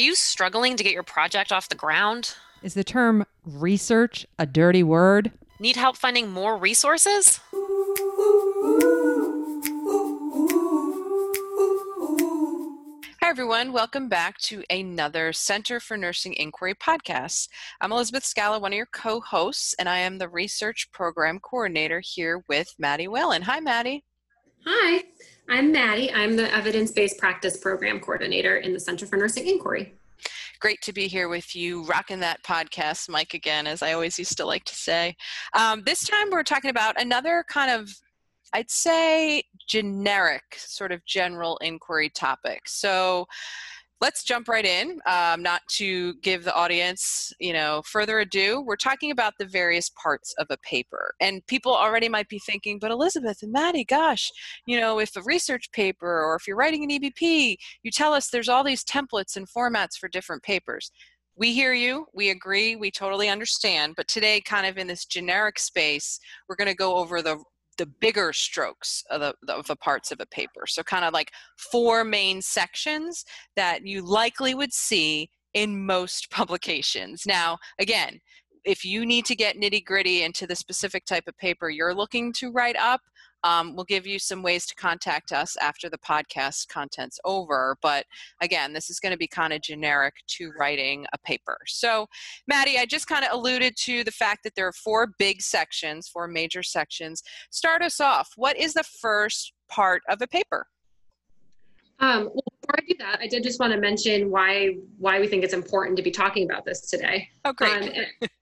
you struggling to get your project off the ground? Is the term research a dirty word? Need help finding more resources? Hi, everyone. Welcome back to another Center for Nursing Inquiry podcast. I'm Elizabeth Scala, one of your co-hosts, and I am the Research Program Coordinator here with Maddie Whelan. Hi, Maddie. Hi, I'm Maddie. I'm the Evidence-Based Practice Program Coordinator in the Center for Nursing Inquiry. Great to be here with you, rocking that podcast mic again, as I always used to like to say. This time we're talking about another kind of, I'd say, generic sort of general inquiry topic. So let's jump right in. Not to give the audience, further ado, we're talking about the various parts of a paper. And people already might be thinking, but Elizabeth and Maddie, gosh, if a research paper or if you're writing an EBP, you tell us there's all these templates and formats for different papers. We hear you, we agree, we totally understand. But today, kind of in this generic space, we're going to go over the bigger strokes of the parts of a paper. So kind of like four main sections that you likely would see in most publications. Now, again, if you need to get nitty-gritty into the specific type of paper you're looking to write up, we'll give you some ways to contact us after the podcast content's over. But again, this is going to be kind of generic to writing a paper. So, Maddie, I just kind of alluded to the fact that there are four major sections. Start us off. What is the first part of a paper? Well, before I do that, I did just want to mention why we think it's important to be talking about this today. Oh, great.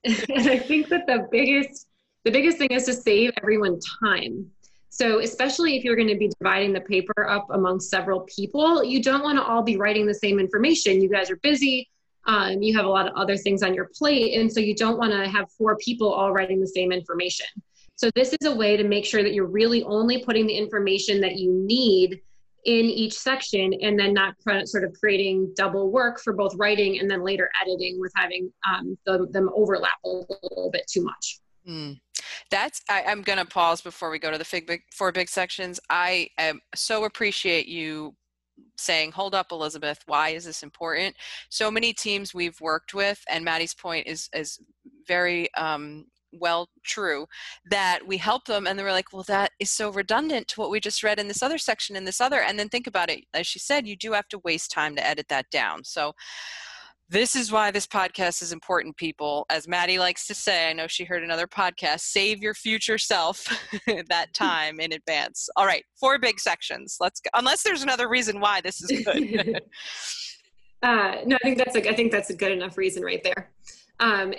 And I think that the biggest thing is to save everyone time. So especially if you're going to be dividing the paper up among several people, you don't want to all be writing the same information. You guys are busy. You have a lot of other things on your plate. And so you don't want to have four people all writing the same information. So this is a way to make sure that you're really only putting the information that you need in each section and then not sort of creating double work for both writing and then later editing with having them overlap a little bit too much. Mm. I'm going to pause before we go to the four big sections. I so appreciate you saying, hold up, Elizabeth, why is this important? So many teams we've worked with, and Maddie's point is very well true, that we help them and they were like, well, that is so redundant to what we just read in this other section and this other. And then think about it. As she said, you do have to waste time to edit that down. So this is why this podcast is important, people. As Maddie likes to say, I know she heard another podcast, save your future self that time in advance. All right, four big sections. Let's go. Unless there's another reason why this is good. No, I think that's a good enough reason right there. And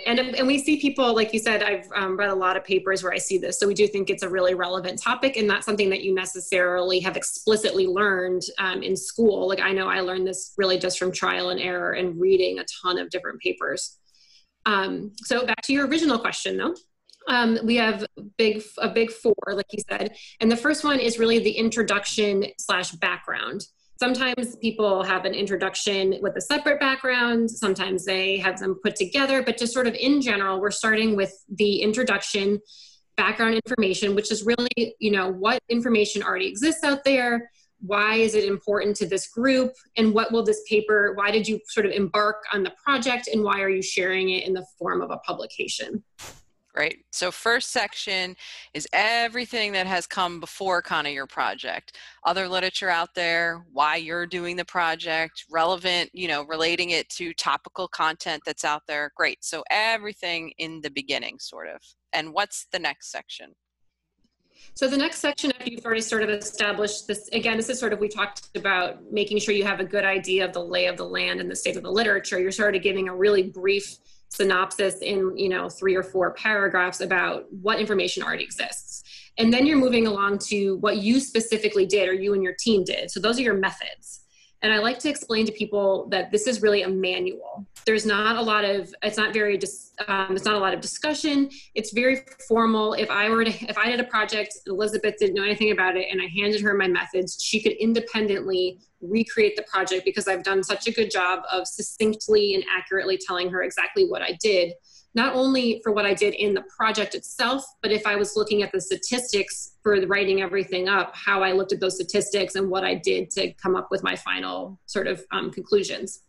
we see people, like you said, I've read a lot of papers where I see this. So we do think it's a really relevant topic and not something that you necessarily have explicitly learned in school. Like I know I learned this really just from trial and error and reading a ton of different papers. So back to your original question though. We have a big four, like you said. And the first one is really the introduction / background. Sometimes people have an introduction with a separate background. Sometimes they have them put together, but just sort of in general, we're starting with the introduction, background information, which is really, what information already exists out there. Why is it important to this group? And what will this paper, why did you sort of embark on the project? And why are you sharing it in the form of a publication? Right. So first section is everything that has come before kind of your project, other literature out there, why you're doing the project, relevant, relating it to topical content that's out there. Great. So everything in the beginning sort of. And what's the next section? So the next section, after you've already sort of established this, again, this is sort of, we talked about making sure you have a good idea of the lay of the land and the state of the literature. You're sort of giving a really brief synopsis in, 3 or 4 paragraphs about what information already exists. And then you're moving along to what you specifically did or you and your team did. So those are your methods. And I like to explain to people that this is really a manual. There's not a lot of, it's not a lot of discussion. It's very formal. If I did a project, Elizabeth didn't know anything about it, and I handed her my methods, she could independently recreate the project because I've done such a good job of succinctly and accurately telling her exactly what I did, not only for what I did in the project itself, but if I was looking at the statistics for writing everything up, how I looked at those statistics and what I did to come up with my final sort of conclusions.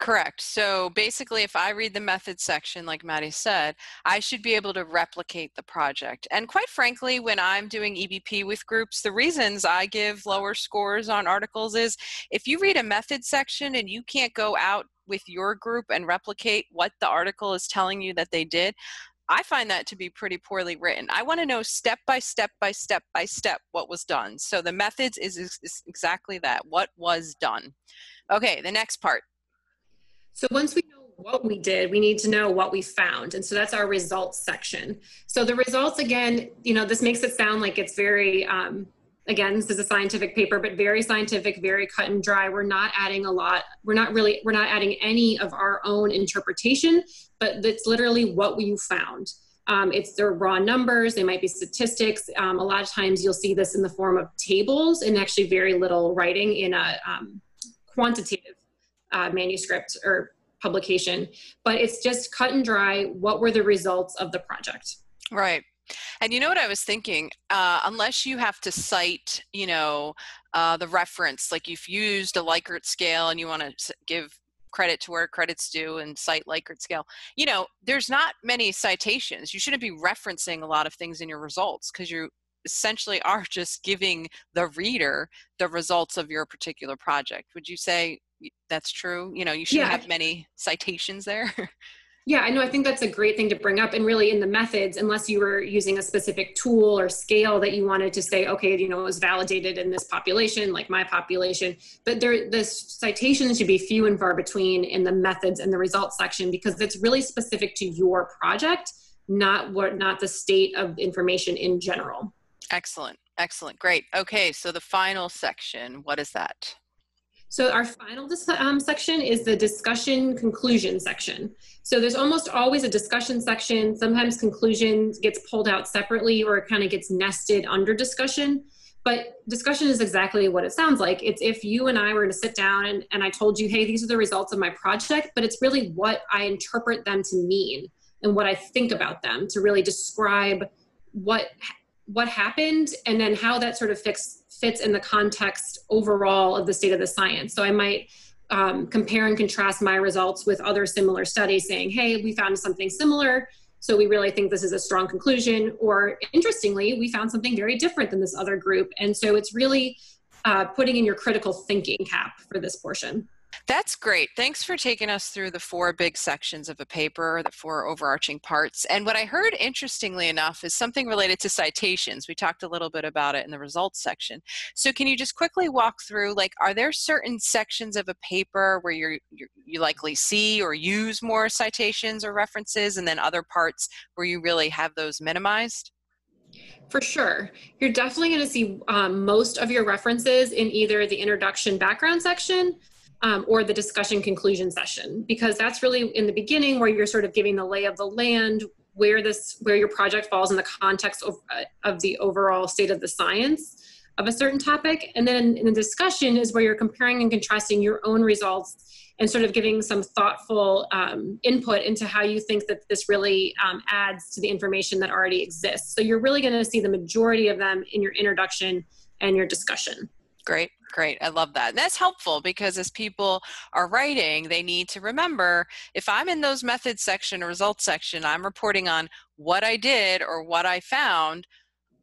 Correct. So basically, if I read the methods section, like Maddie said, I should be able to replicate the project. And quite frankly, when I'm doing EBP with groups, the reasons I give lower scores on articles is if you read a methods section and you can't go out with your group and replicate what the article is telling you that they did, I find that to be pretty poorly written. I want to know step by step by step by step what was done. So the methods is exactly that, what was done. Okay, the next part. So once we know what we did, we need to know what we found. And so that's our results section. So the results, again, you know, this makes it sound like it's very, again, this is a scientific paper, but very scientific, very cut and dry. We're not adding a lot. We're not adding any of our own interpretation, but that's literally what we found. It's their raw numbers. They might be statistics. A lot of times you'll see this in the form of tables and actually very little writing in a quantitative manuscript or publication, but it's just cut and dry. What were the results of the project? Right. And you know what I was thinking? Unless you have to cite, you know, the reference, like you've used a Likert scale and you want to give credit to where credit's due and cite Likert scale, you know, there's not many citations. You shouldn't be referencing a lot of things in your results because you essentially are just giving the reader the results of your particular project. Would you say that's true? You know, you shouldn't have many citations there. Yeah, I know. I think that's a great thing to bring up. And really in the methods, unless you were using a specific tool or scale that you wanted to say, okay, you know, it was validated in this population, like my population, but the citations should be few and far between in the methods and the results section, because it's really specific to your project, not the state of information in general. Excellent. Excellent. Great. Okay. So the final section, what is that? So our final section is the discussion conclusion section. So there's almost always a discussion section. Sometimes conclusion gets pulled out separately or it kind of gets nested under discussion. But discussion is exactly what it sounds like. It's if you and I were to sit down and I told you, hey, these are the results of my project, but it's really what I interpret them to mean and what I think about them to really describe what happened and then how that sort of fits in the context overall of the state of the science. So I might compare and contrast my results with other similar studies saying, hey, we found something similar, so we really think this is a strong conclusion, or interestingly, we found something very different than this other group. And so it's really putting in your critical thinking cap for this portion. That's great. Thanks for taking us through the four big sections of a paper, the four overarching parts. And what I heard, interestingly enough, is something related to citations. We talked a little bit about it in the results section. So can you just quickly walk through, like, are there certain sections of a paper where you likely see or use more citations or references, and then other parts where you really have those minimized? For sure. You're definitely going to see most of your references in either the introduction background section or the discussion conclusion session, because that's really in the beginning where you're sort of giving the lay of the land, where your project falls in the context of the overall state of the science of a certain topic. And then in the discussion is where you're comparing and contrasting your own results and sort of giving some thoughtful input into how you think that this really adds to the information that already exists. So you're really going to see the majority of them in your introduction and your discussion. Great. Great. I love that. And that's helpful because as people are writing, they need to remember, if I'm in those methods section or results section, I'm reporting on what I did or what I found.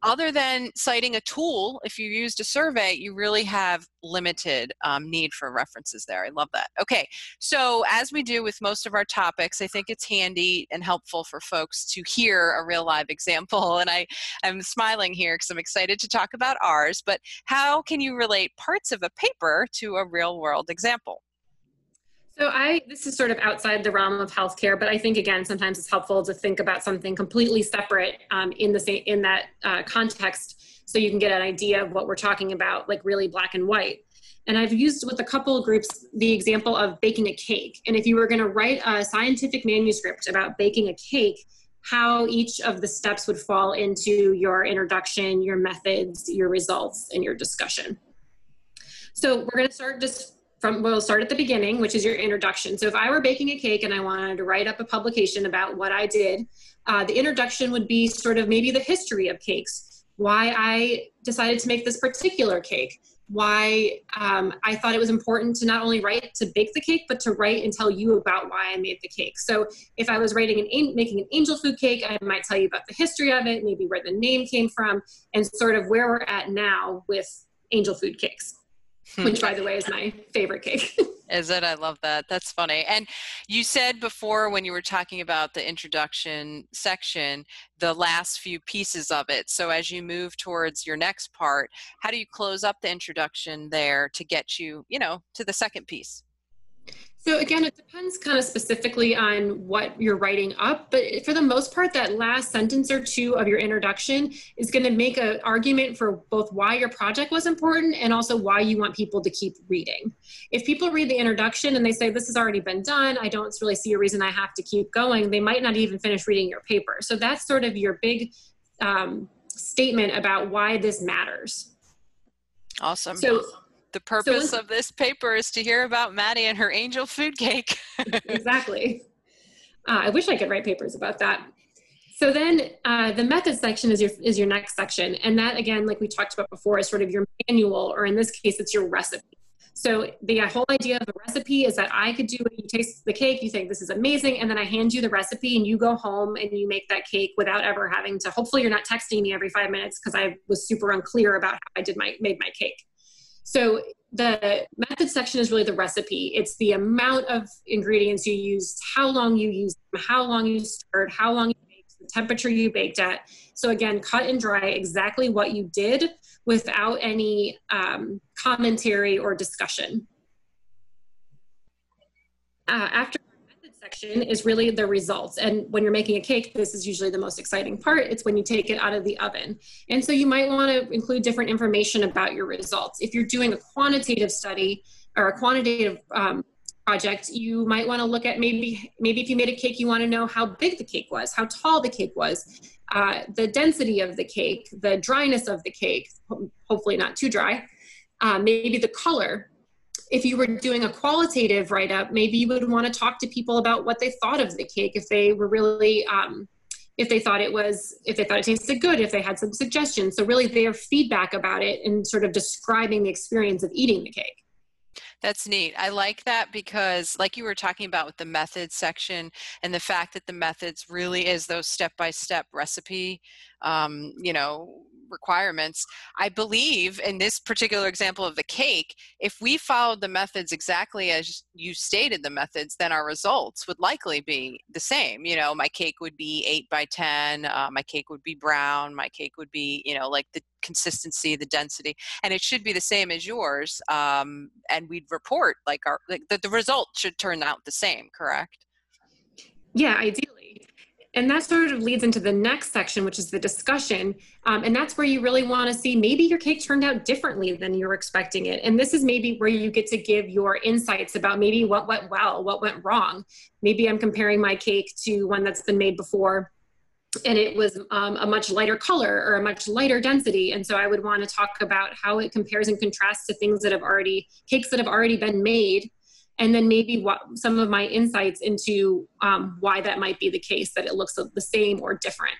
Other than citing a tool, if you used a survey, you really have limited need for references there. I love that. Okay, so as we do with most of our topics, I think it's handy and helpful for folks to hear a real live example. And I'm smiling here because I'm excited to talk about ours, but how can you relate parts of a paper to a real world example? So this is sort of outside the realm of healthcare, but I think, again, sometimes it's helpful to think about something completely separate in that context so you can get an idea of what we're talking about, like really black and white. And I've used with a couple of groups the example of baking a cake. And if you were going to write a scientific manuscript about baking a cake, how each of the steps would fall into your introduction, your methods, your results, and your discussion. So we're going to start just we'll start at the beginning, which is your introduction. So if I were baking a cake and I wanted to write up a publication about what I did, the introduction would be sort of maybe the history of cakes, why I decided to make this particular cake, why I thought it was important to not only write to bake the cake, but to write and tell you about why I made the cake. So if I was writing making an angel food cake, I might tell you about the history of it, maybe where the name came from, and sort of where we're at now with angel food cakes, which, by the way, is my favorite cake. Is it? I love that. That's funny. And you said before when you were talking about the introduction section, the last few pieces of it. So as you move towards your next part, how do you close up the introduction there to get you to the second piece? So again, it depends kind of specifically on what you're writing up, but for the most part, that last sentence or two of your introduction is going to make an argument for both why your project was important and also why you want people to keep reading. If people read the introduction and they say, this has already been done, I don't really see a reason I have to keep going, they might not even finish reading your paper. So that's sort of your big statement about why this matters. Awesome. So the purpose of this paper is to hear about Maddie and her angel food cake. Exactly. I wish I could write papers about that. So then the method section is your next section. And that, again, like we talked about before, is sort of your manual, or in this case, it's your recipe. So the whole idea of a recipe is that I could do it. You taste the cake, you think this is amazing, and then I hand you the recipe and you go home and you make that cake without ever having to, hopefully you're not texting me every 5 minutes because I was super unclear about how I made my cake. So the method section is really the recipe. It's the amount of ingredients you used, how long you used them, how long you stirred, how long you baked, the temperature you baked at. So again, cut and dry exactly what you did without any commentary or discussion. After the method section is really the results. And when you're making a cake, this is usually the most exciting part. It's when you take it out of the oven. And so you might want to include different information about your results. If you're doing a quantitative study or a quantitative project, you might want to look at maybe if you made a cake, you want to know how big the cake was, how tall the cake was, the density of the cake, the dryness of the cake, hopefully not too dry, maybe the color. If you were doing a qualitative write-up, maybe you would want to talk to people about what they thought of the cake, if they were really, if they thought it tasted good, if they had some suggestions. So really their feedback about it and sort of describing the experience of eating the cake. That's neat. I like that because, like you were talking about with the methods section and the fact that the methods really is those step-by-step recipe, requirements. I believe in this particular example of the cake, if we followed the methods exactly as you stated the methods, then our results would likely be the same. My cake would be 8 by 10, my cake would be brown, my cake would be, like the consistency, the density, and it should be the same as yours. And we'd report the result should turn out the same, correct? Yeah, ideally. And that sort of leads into the next section, which is the discussion. And that's where you really want to see maybe your cake turned out differently than you were expecting it. And this is maybe where you get to give your insights about maybe what went well, what went wrong. Maybe I'm comparing my cake to one that's been made before and it was a much lighter color or a much lighter density. And so I would want to talk about how it compares and contrasts to cakes that have already been made. And then maybe some of my insights into why that might be the case, that it looks the same or different.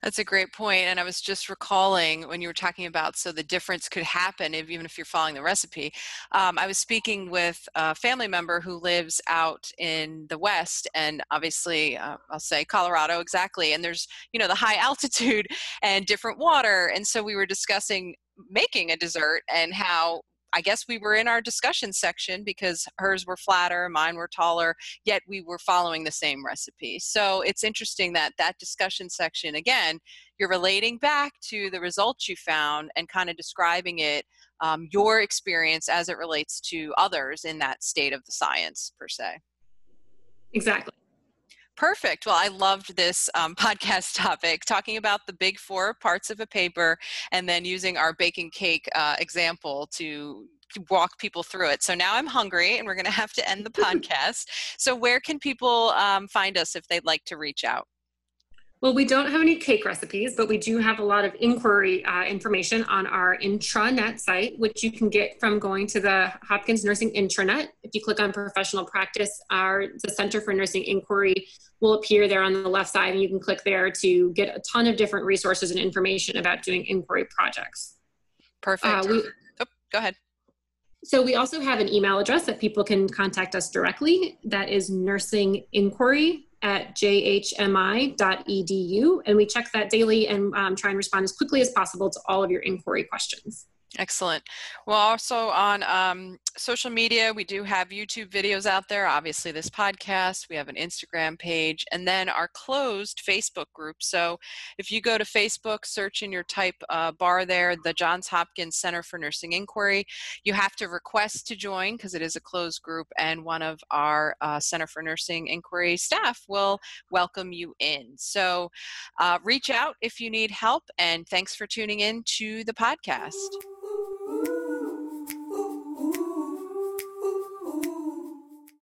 That's a great point. And I was just recalling when you were talking about, so the difference could happen even if you're following the recipe. I was speaking with a family member who lives out in the West, and obviously I'll say Colorado exactly. And there's, the high altitude and different water. And so we were discussing making a dessert and how, I guess we were in our discussion section because hers were flatter, mine were taller, yet we were following the same recipe. So it's interesting that discussion section, again, you're relating back to the results you found and kind of describing it, your experience as it relates to others in that state of the science per se. Exactly. Perfect. Well, I loved this podcast topic, talking about the big four parts of a paper and then using our baking cake example to walk people through it. So now I'm hungry and we're going to have to end the podcast. So where can people find us if they'd like to reach out? Well, we don't have any cake recipes, but we do have a lot of inquiry information on our intranet site, which you can get from going to the Hopkins Nursing Intranet. If you click on professional practice, the Center for Nursing Inquiry will appear there on the left side, and you can click there to get a ton of different resources and information about doing inquiry projects. Perfect. go ahead. So we also have an email address that people can contact us directly. That is nursinginquiry@jhmi.edu. And we check that daily and try and respond as quickly as possible to all of your inquiry questions. Excellent. Well, also on social media, we do have YouTube videos out there, obviously this podcast, we have an Instagram page, and then our closed Facebook group. So if you go to Facebook, search in your type bar there, the Johns Hopkins Center for Nursing Inquiry, you have to request to join because it is a closed group, and one of our Center for Nursing Inquiry staff will welcome you in. So reach out if you need help, and thanks for tuning in to the podcast.